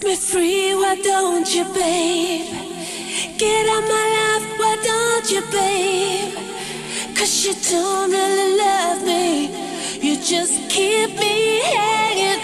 Set me free, why don't you, babe? Get out my life, why don't you, babe? 'Cause you don't really love me, you just keep me hanging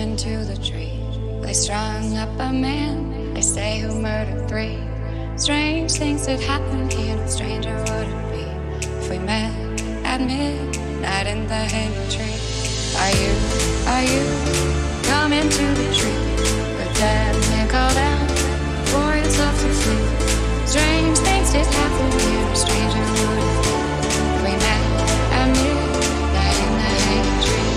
climbing to the tree. They strung up a man, they say, who murdered three. Strange things that happened here, no stranger would it be if we met at midnight in the hanging tree? Are you coming to the tree? The dead man called out, warriors of the fleet. Strange things did happen here, no stranger would it be if we met at midnight in the hanging tree?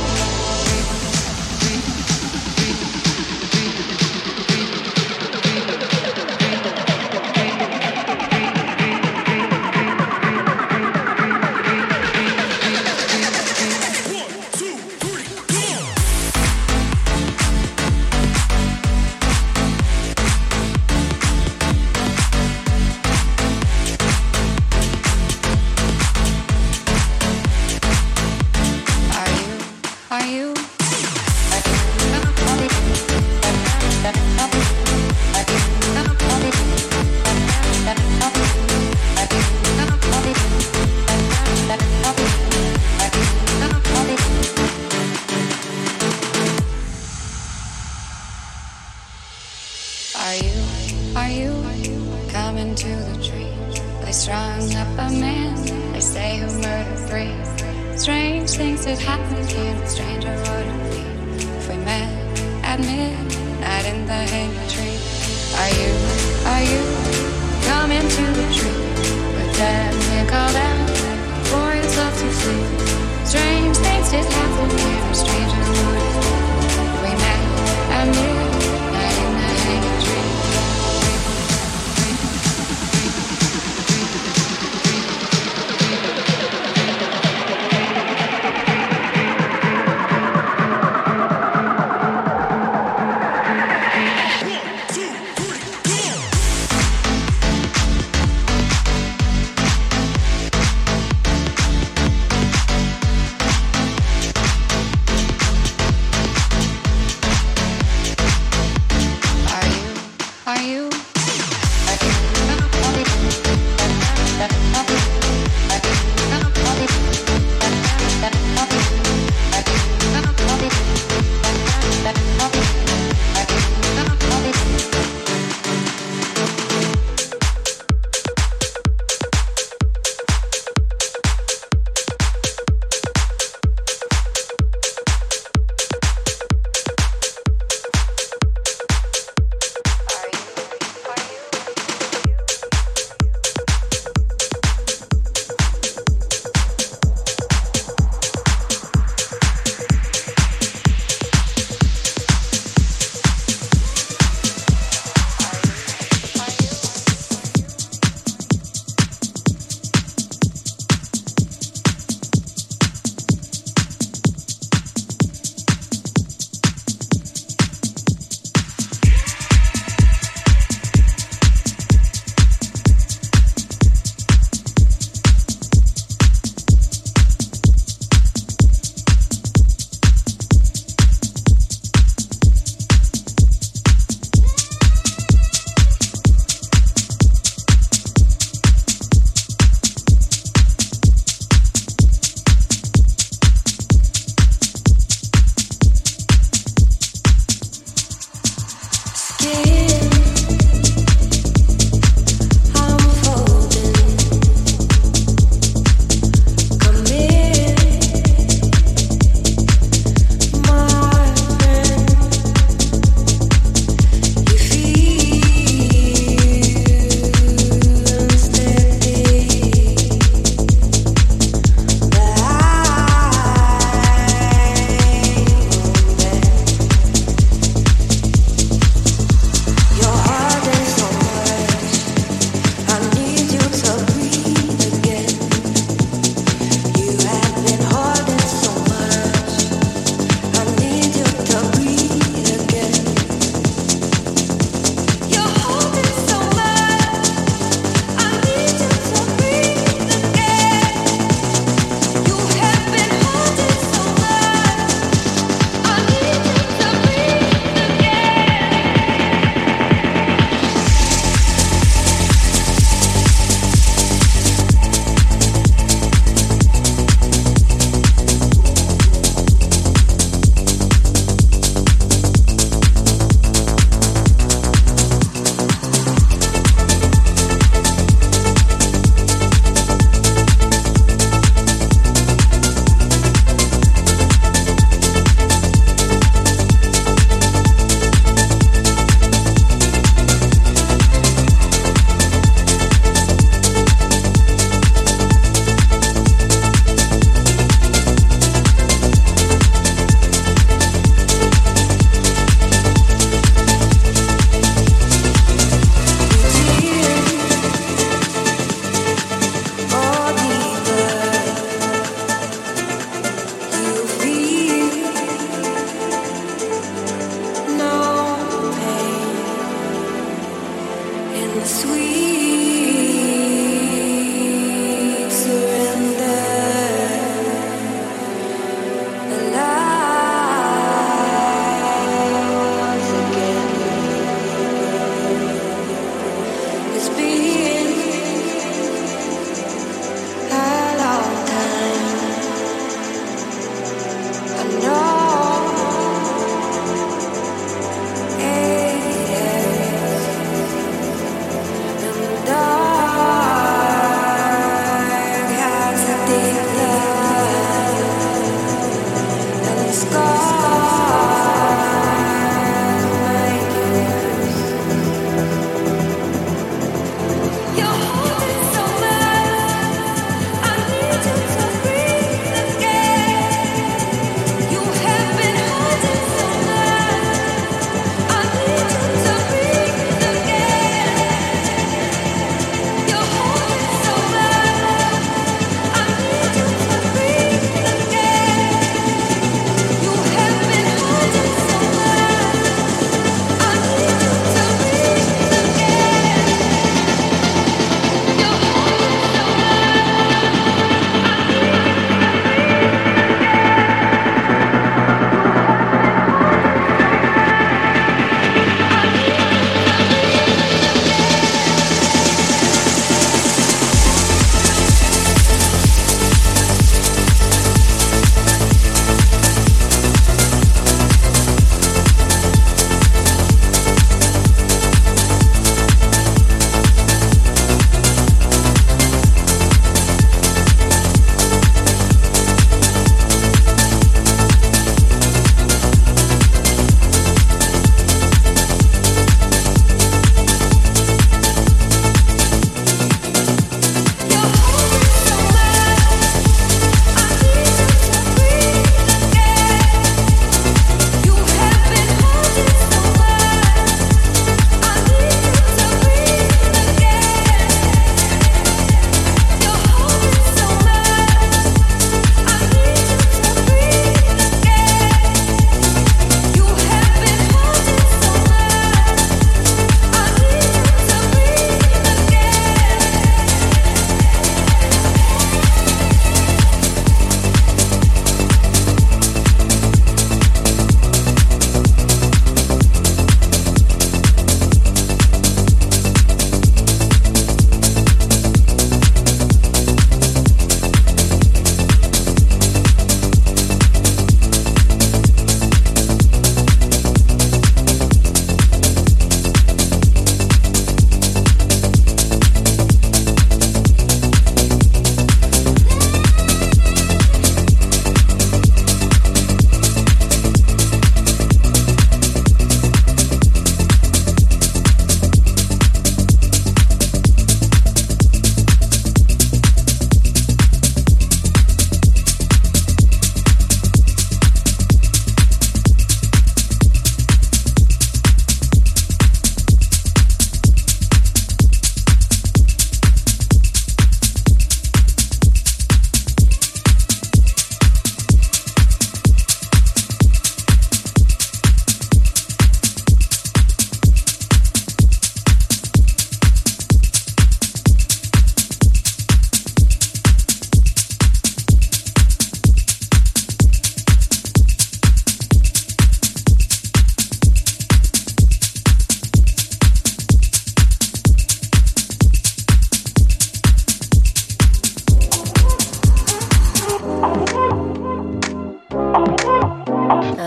Are you coming to the tree? They strung up a man, they say, who murdered three. Strange things that happened here, no stranger would it be if we met at midnight in the hanging tree? Are you coming to the tree? The dead man called out, warriors of the fleet. Strange things did happen here, no stranger would it be if we met at midnight in the hanging tree?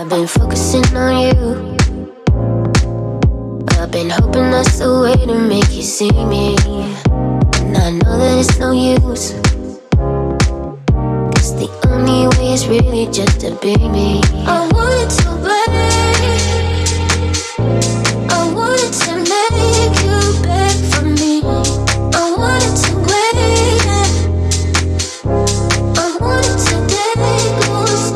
I've been focusing on you. I've been hoping that's the way to make you see me. And I know that it's no use, 'cause the only way is really just to be me. I wanted to wait, I wanted to make you beg for me. I wanted to wait, I wanted to take closer.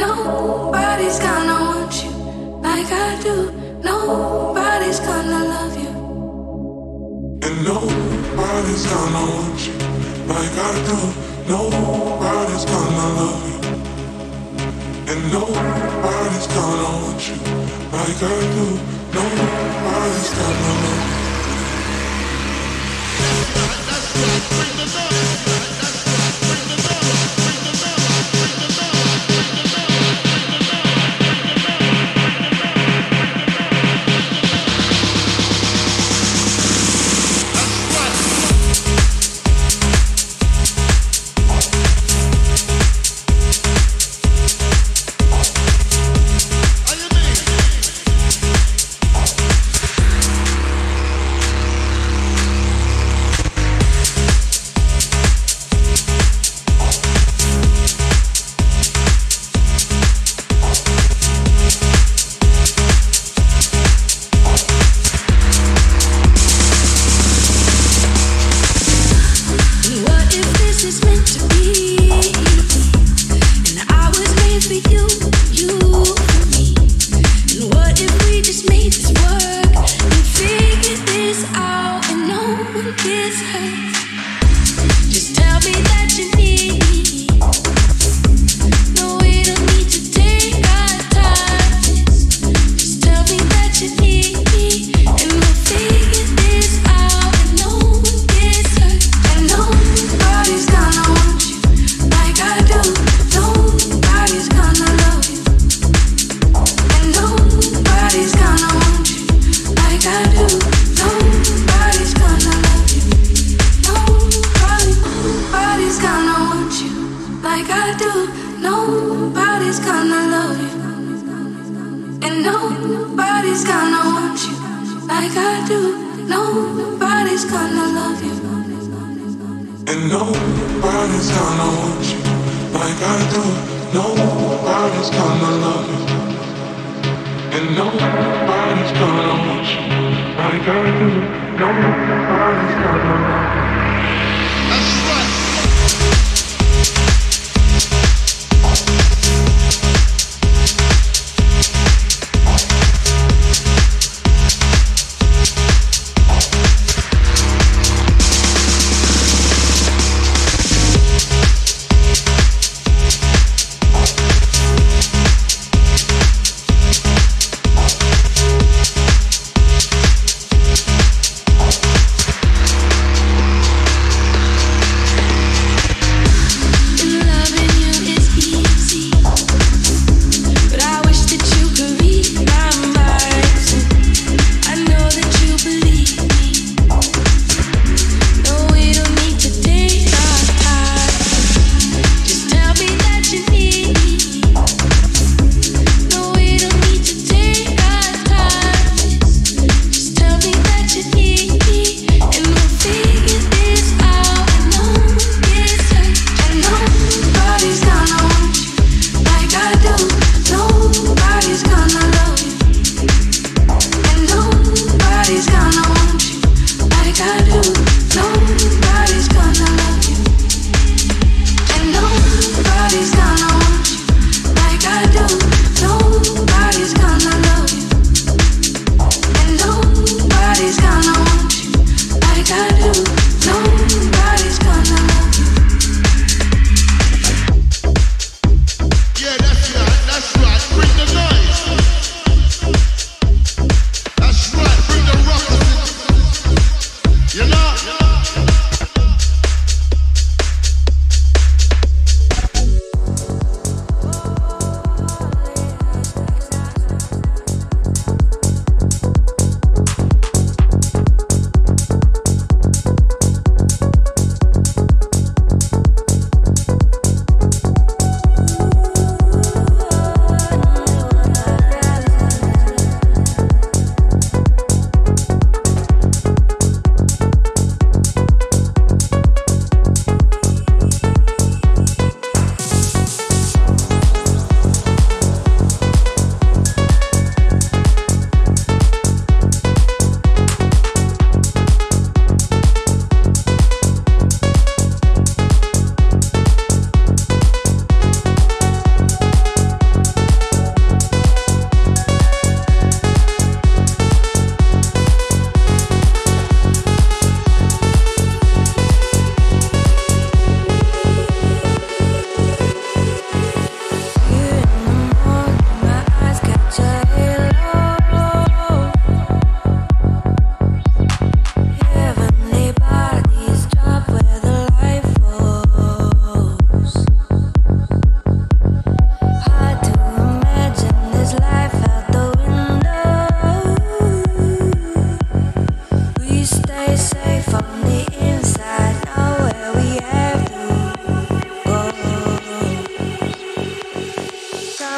Nobody's gonna want you like I do. Nobody's gonna love you. And nobody's gonna want you like I do. Nobody's gonna love you. And nobody's gonna want you like I do. Nobody's gonna love you. That's right, bring the love. That's right, bring the love. Bring the love. Bring the love. Bring the love. Bring the love.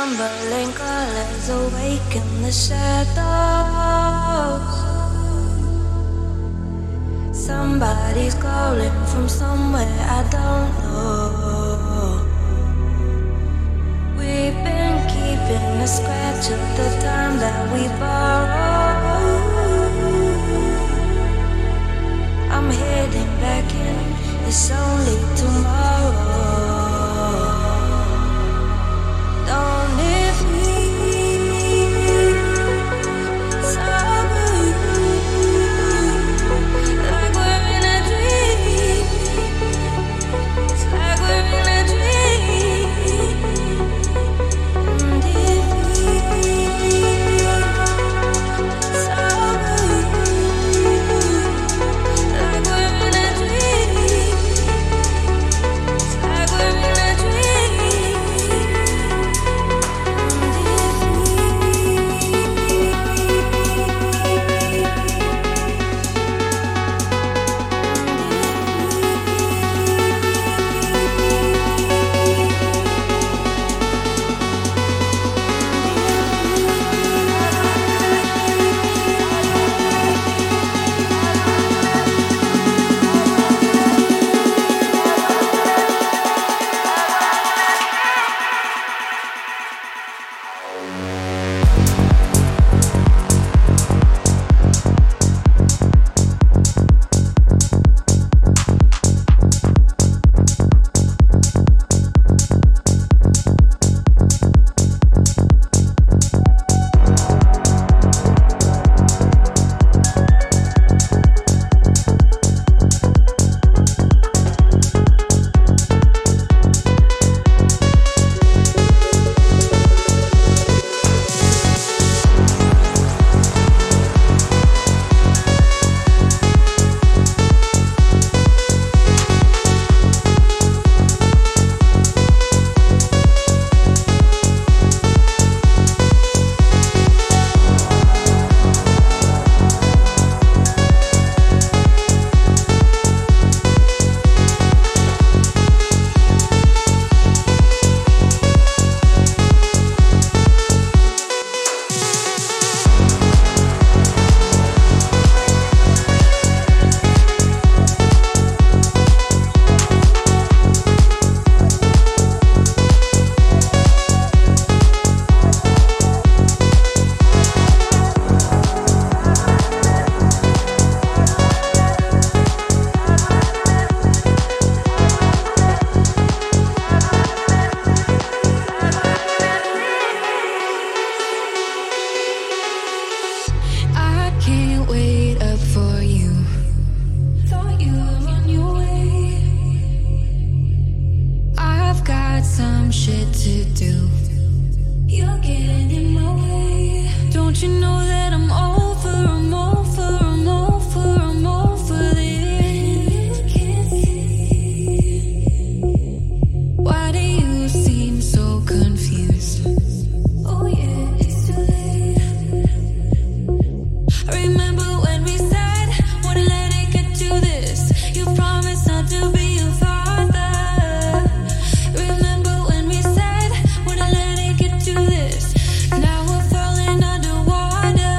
crumbling colors awake in the shadows. Somebody's calling from somewhere I don't know. We've been keeping a scratch of the time that we borrowed. I'm heading back in, it's only tomorrow. Now we're falling underwater.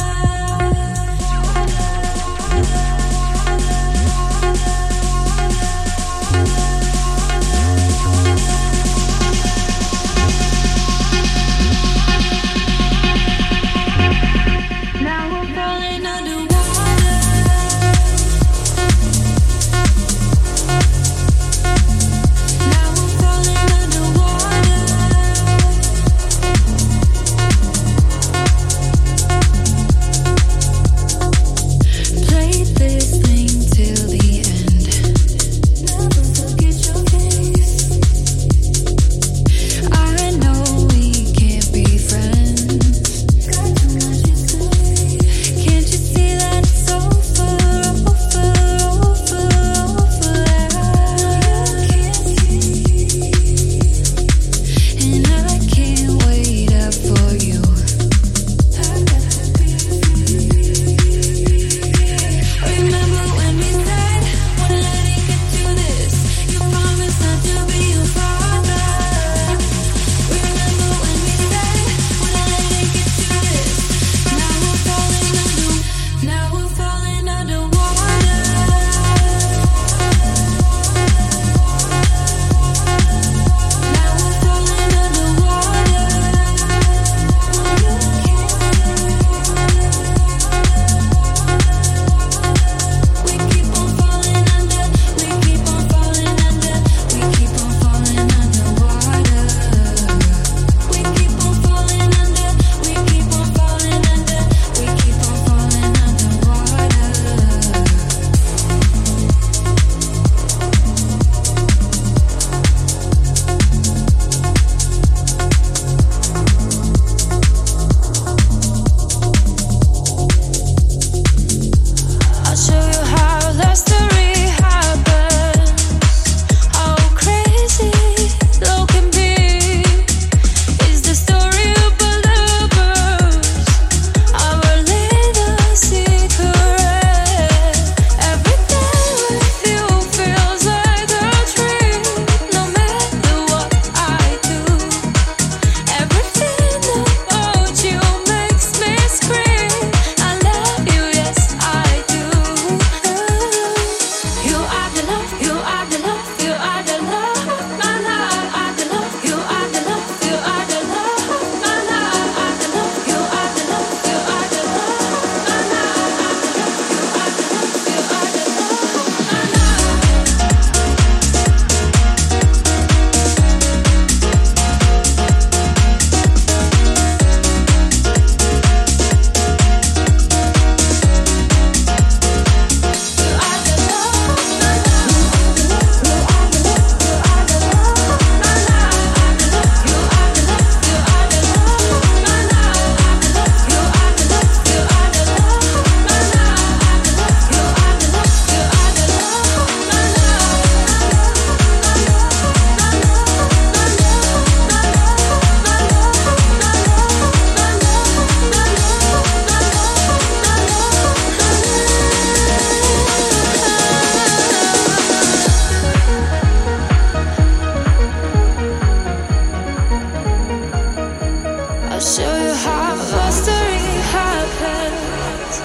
I'll show you how mastery happens,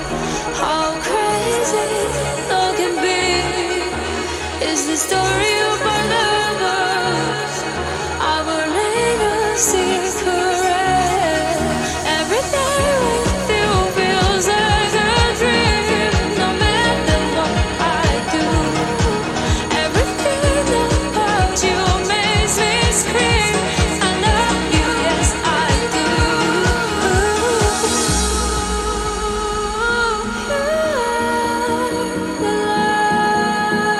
how crazy love can be. It's the story of our lovers, our little secret. Everything with you feels like a dream, no matter what I do. Everything about you makes me scream. I love you, yes I do. Ooh, you are the love.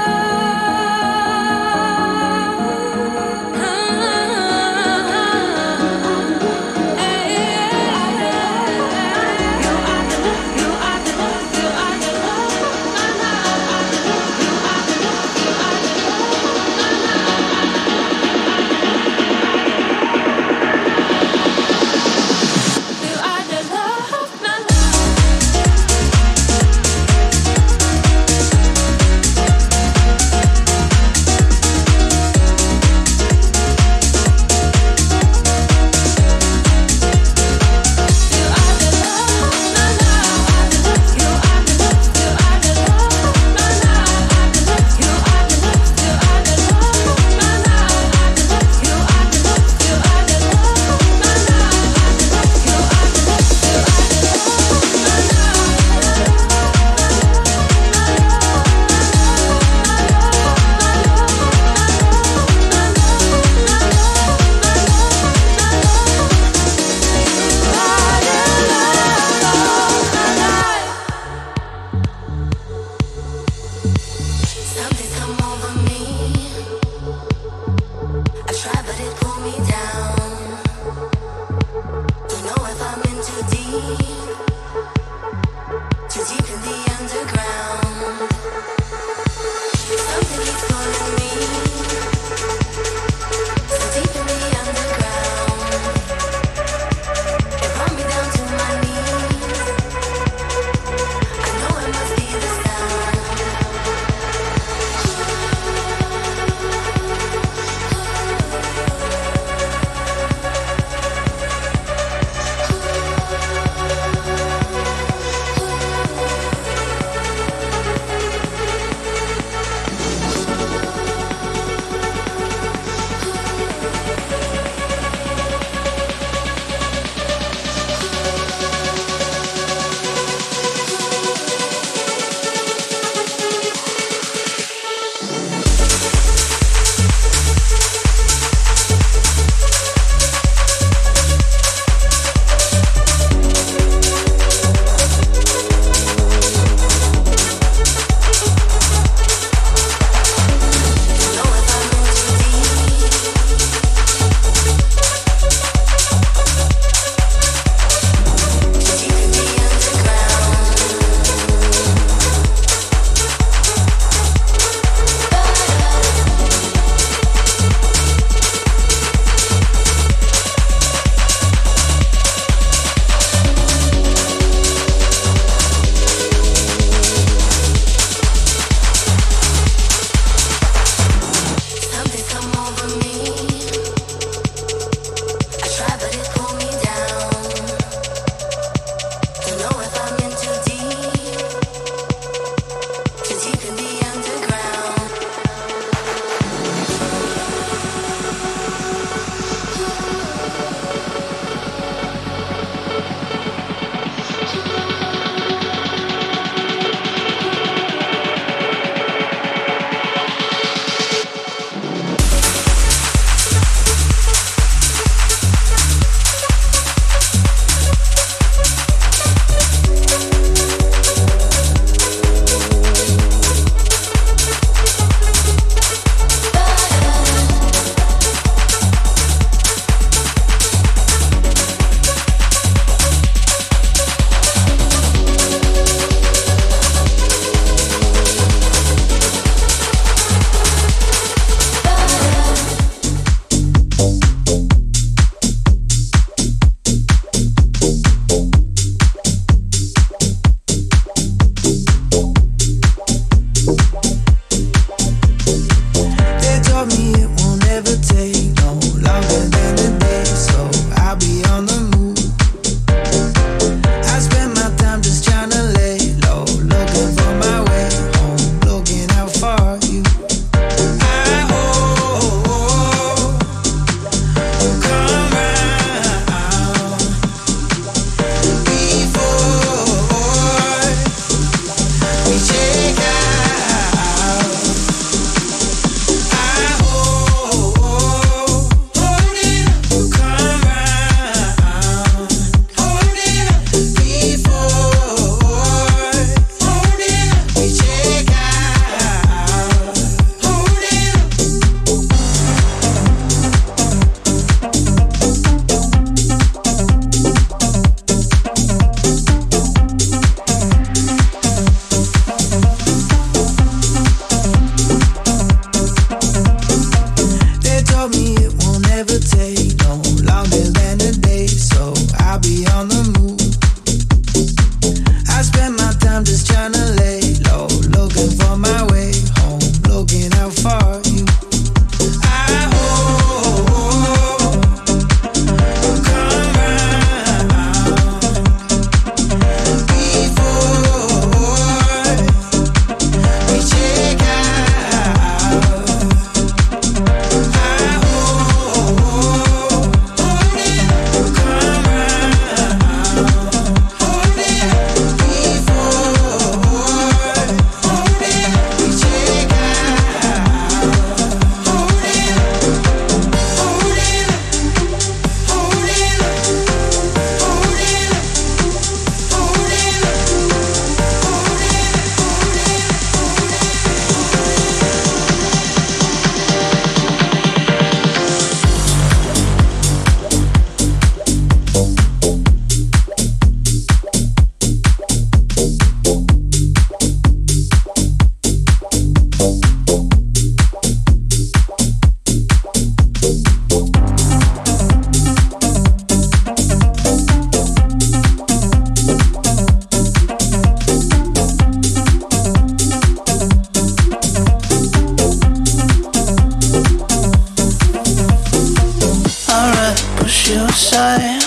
suicide.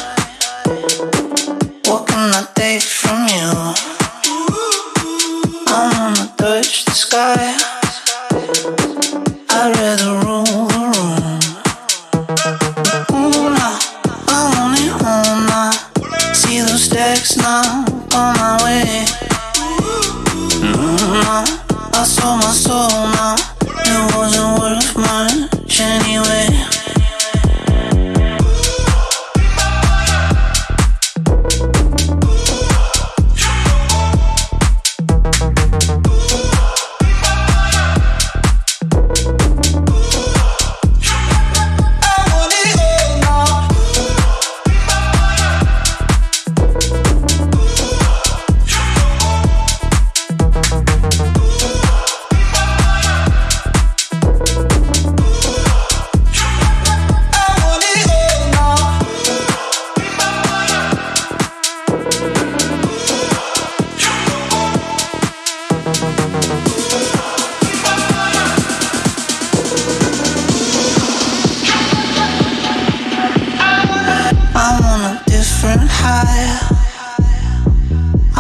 What can I take from you? I wanna touch the sky. I'd rather rule the room. Ooh, nah, I want it all, nah. See those stacks now, on my way. Nah, I sold my soul, nah. It wasn't worth much anyway.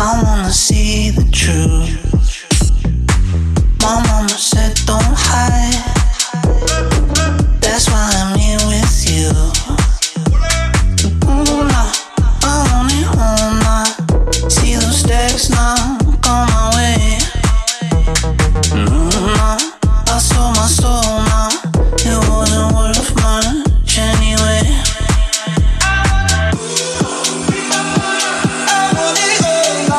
I wanna see the truth. My mama said don't hide. That's why I'm here with you. Ooh, nah, I want it all, nah. See those stacks now, on my way. Ooh, nah, I sold my soul, nah. It wasn't worth much anyway. Oh,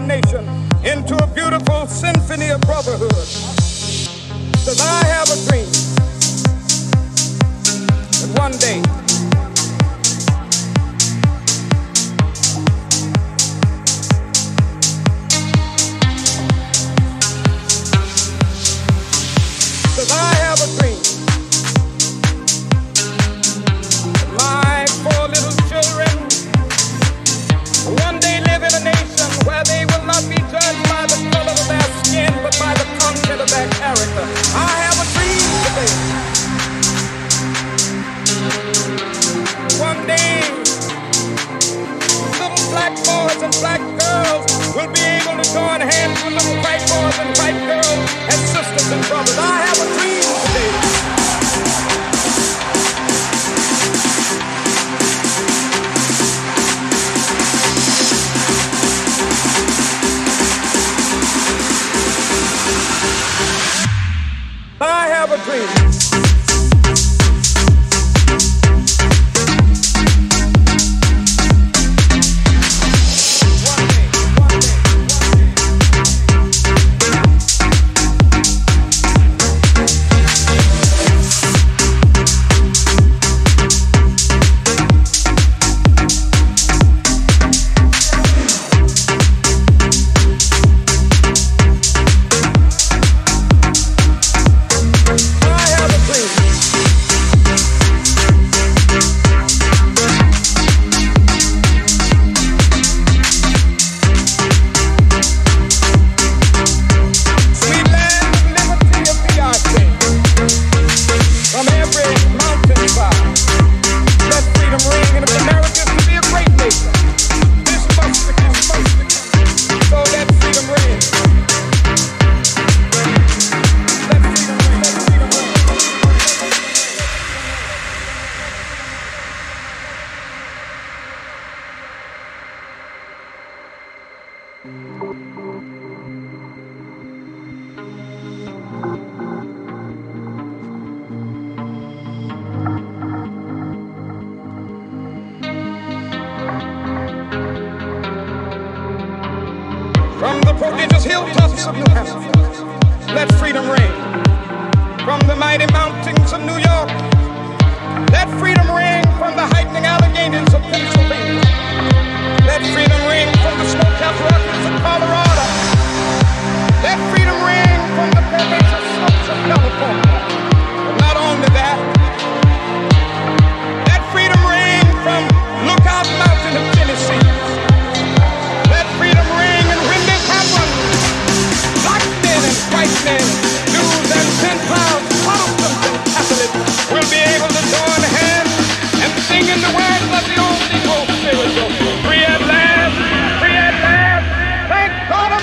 our nation into a beautiful symphony of brotherhood. Because I have a dream that one day we at last, thank God.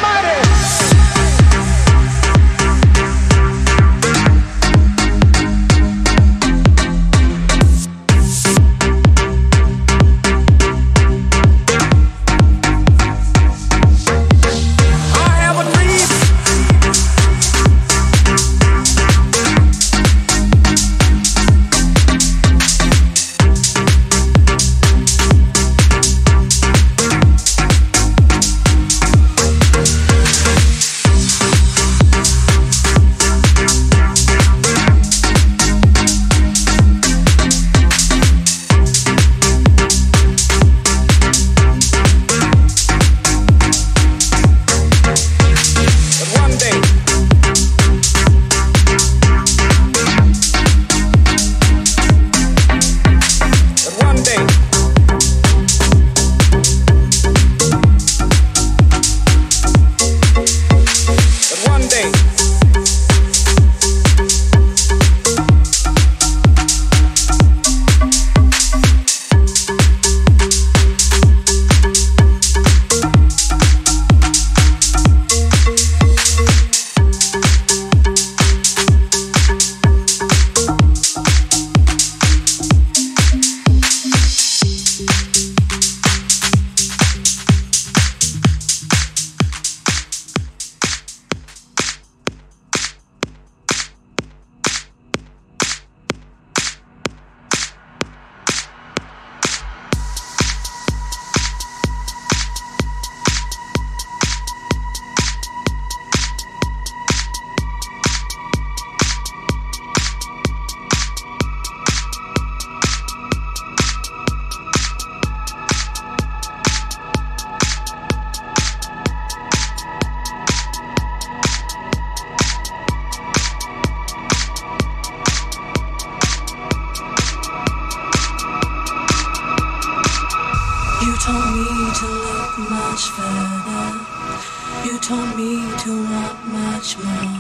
told me to want much more.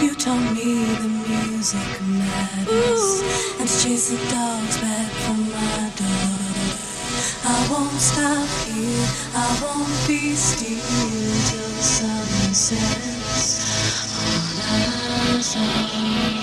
You told me the music matters. And to chase the dogs back from my door. I won't stop here, I won't be still till the sun sets on us all.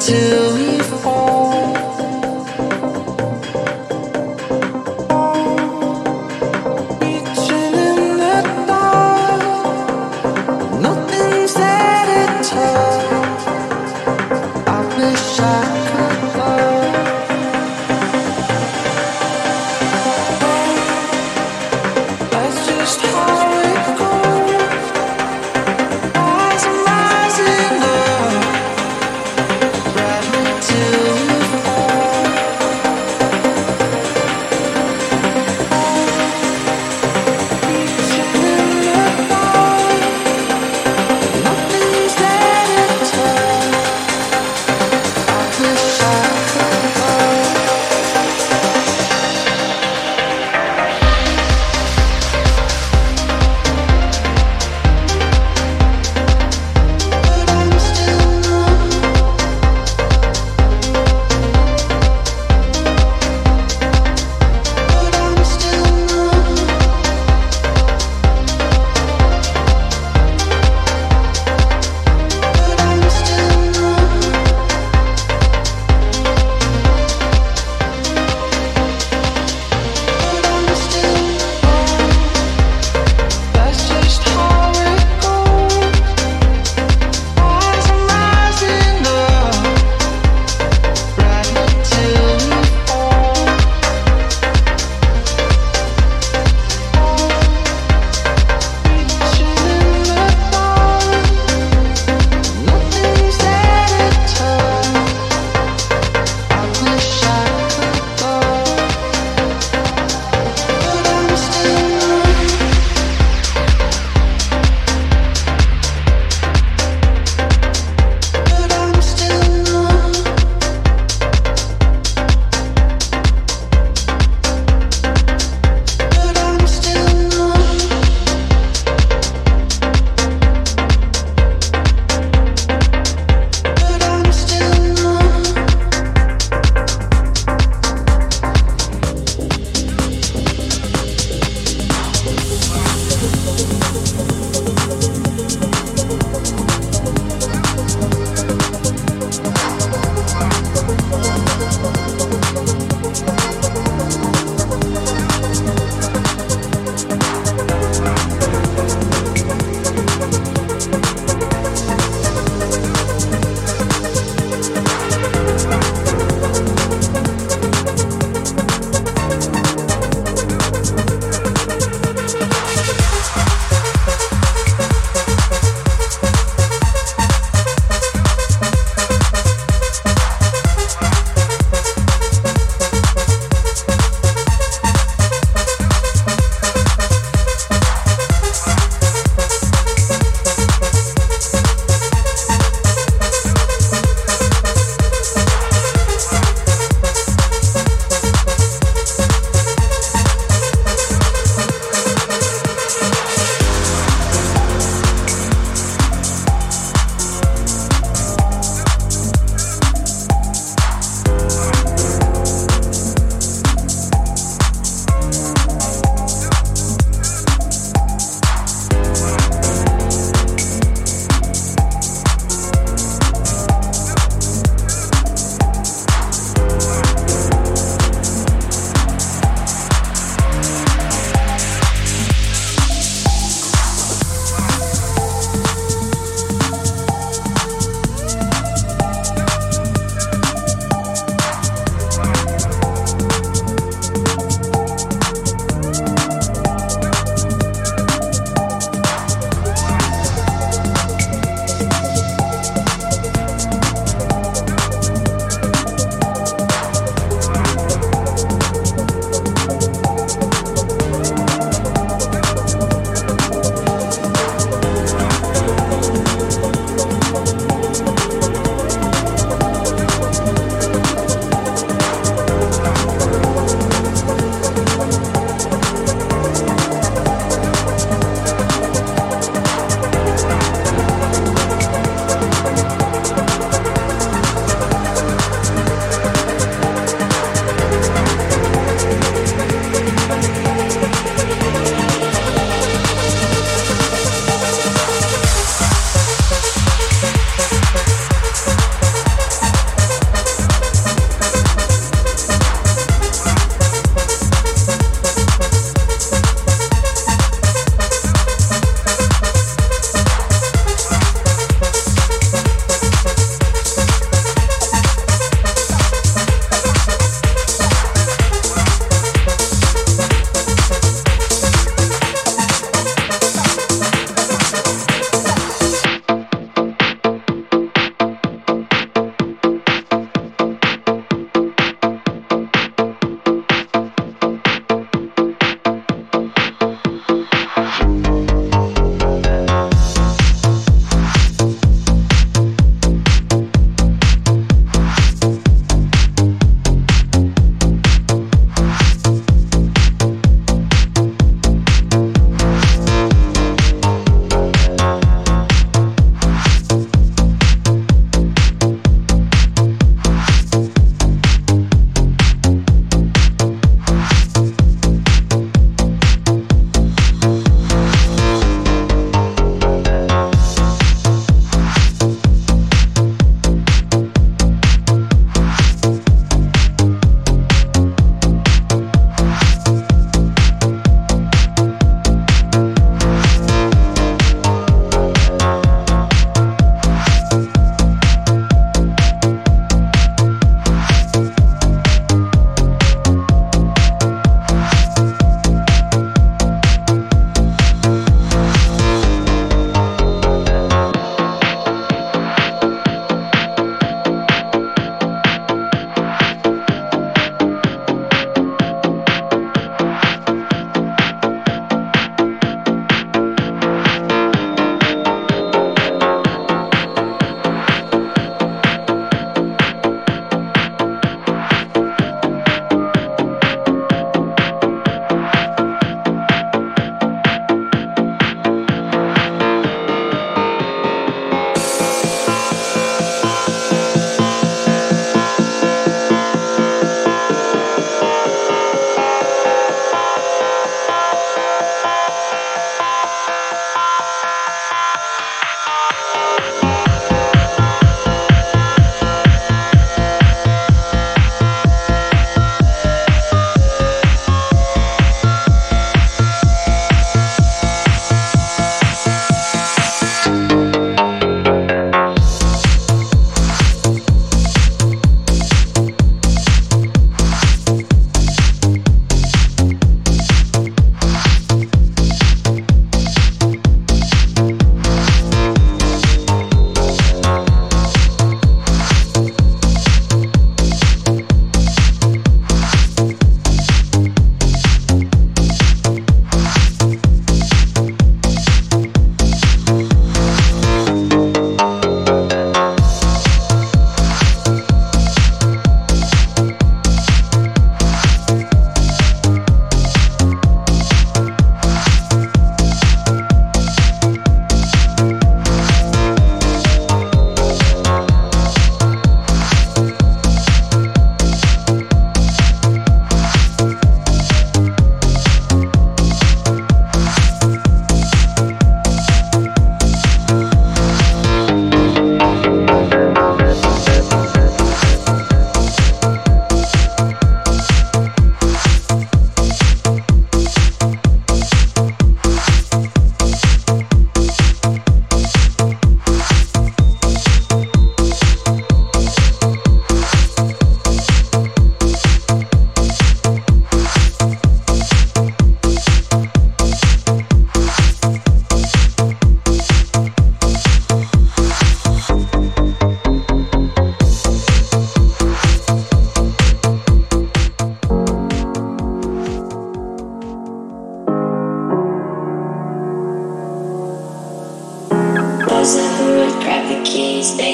till we fall. Reaching in the dark, nothing's at it all. I wish I could fall. That's just how it goes.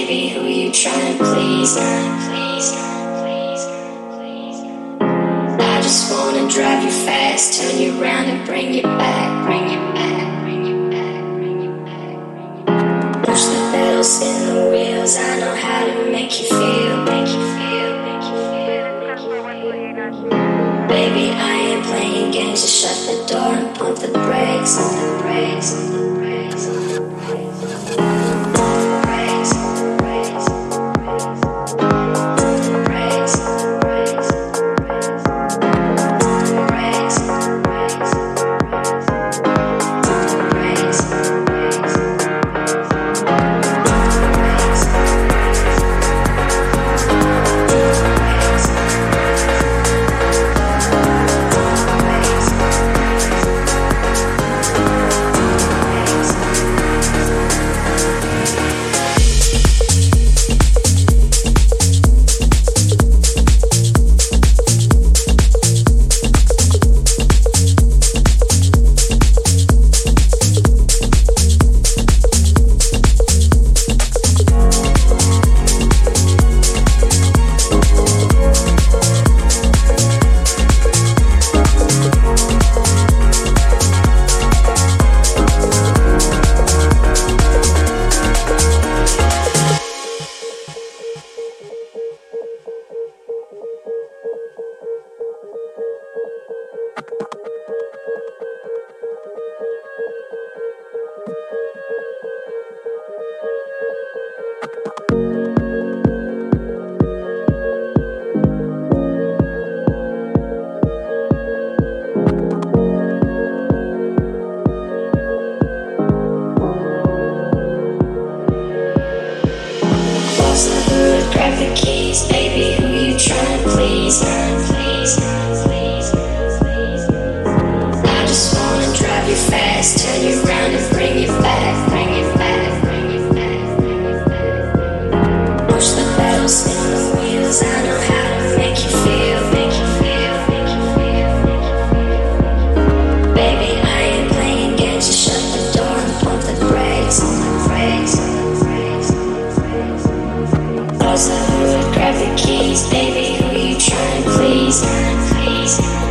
baby, who you trying to please? I just wanna drive you fast, turn you around and bring you back, bring you back, bring you back, bring you back. Push the pedal, spin the wheels. I know how to make you feel, make you feel, make you feel. Baby, I ain't playing games. Just shut the door and pump the brakes, pump the brakes, pump the brakes, pump the brakes. Grab the keys, baby, who you trying to please?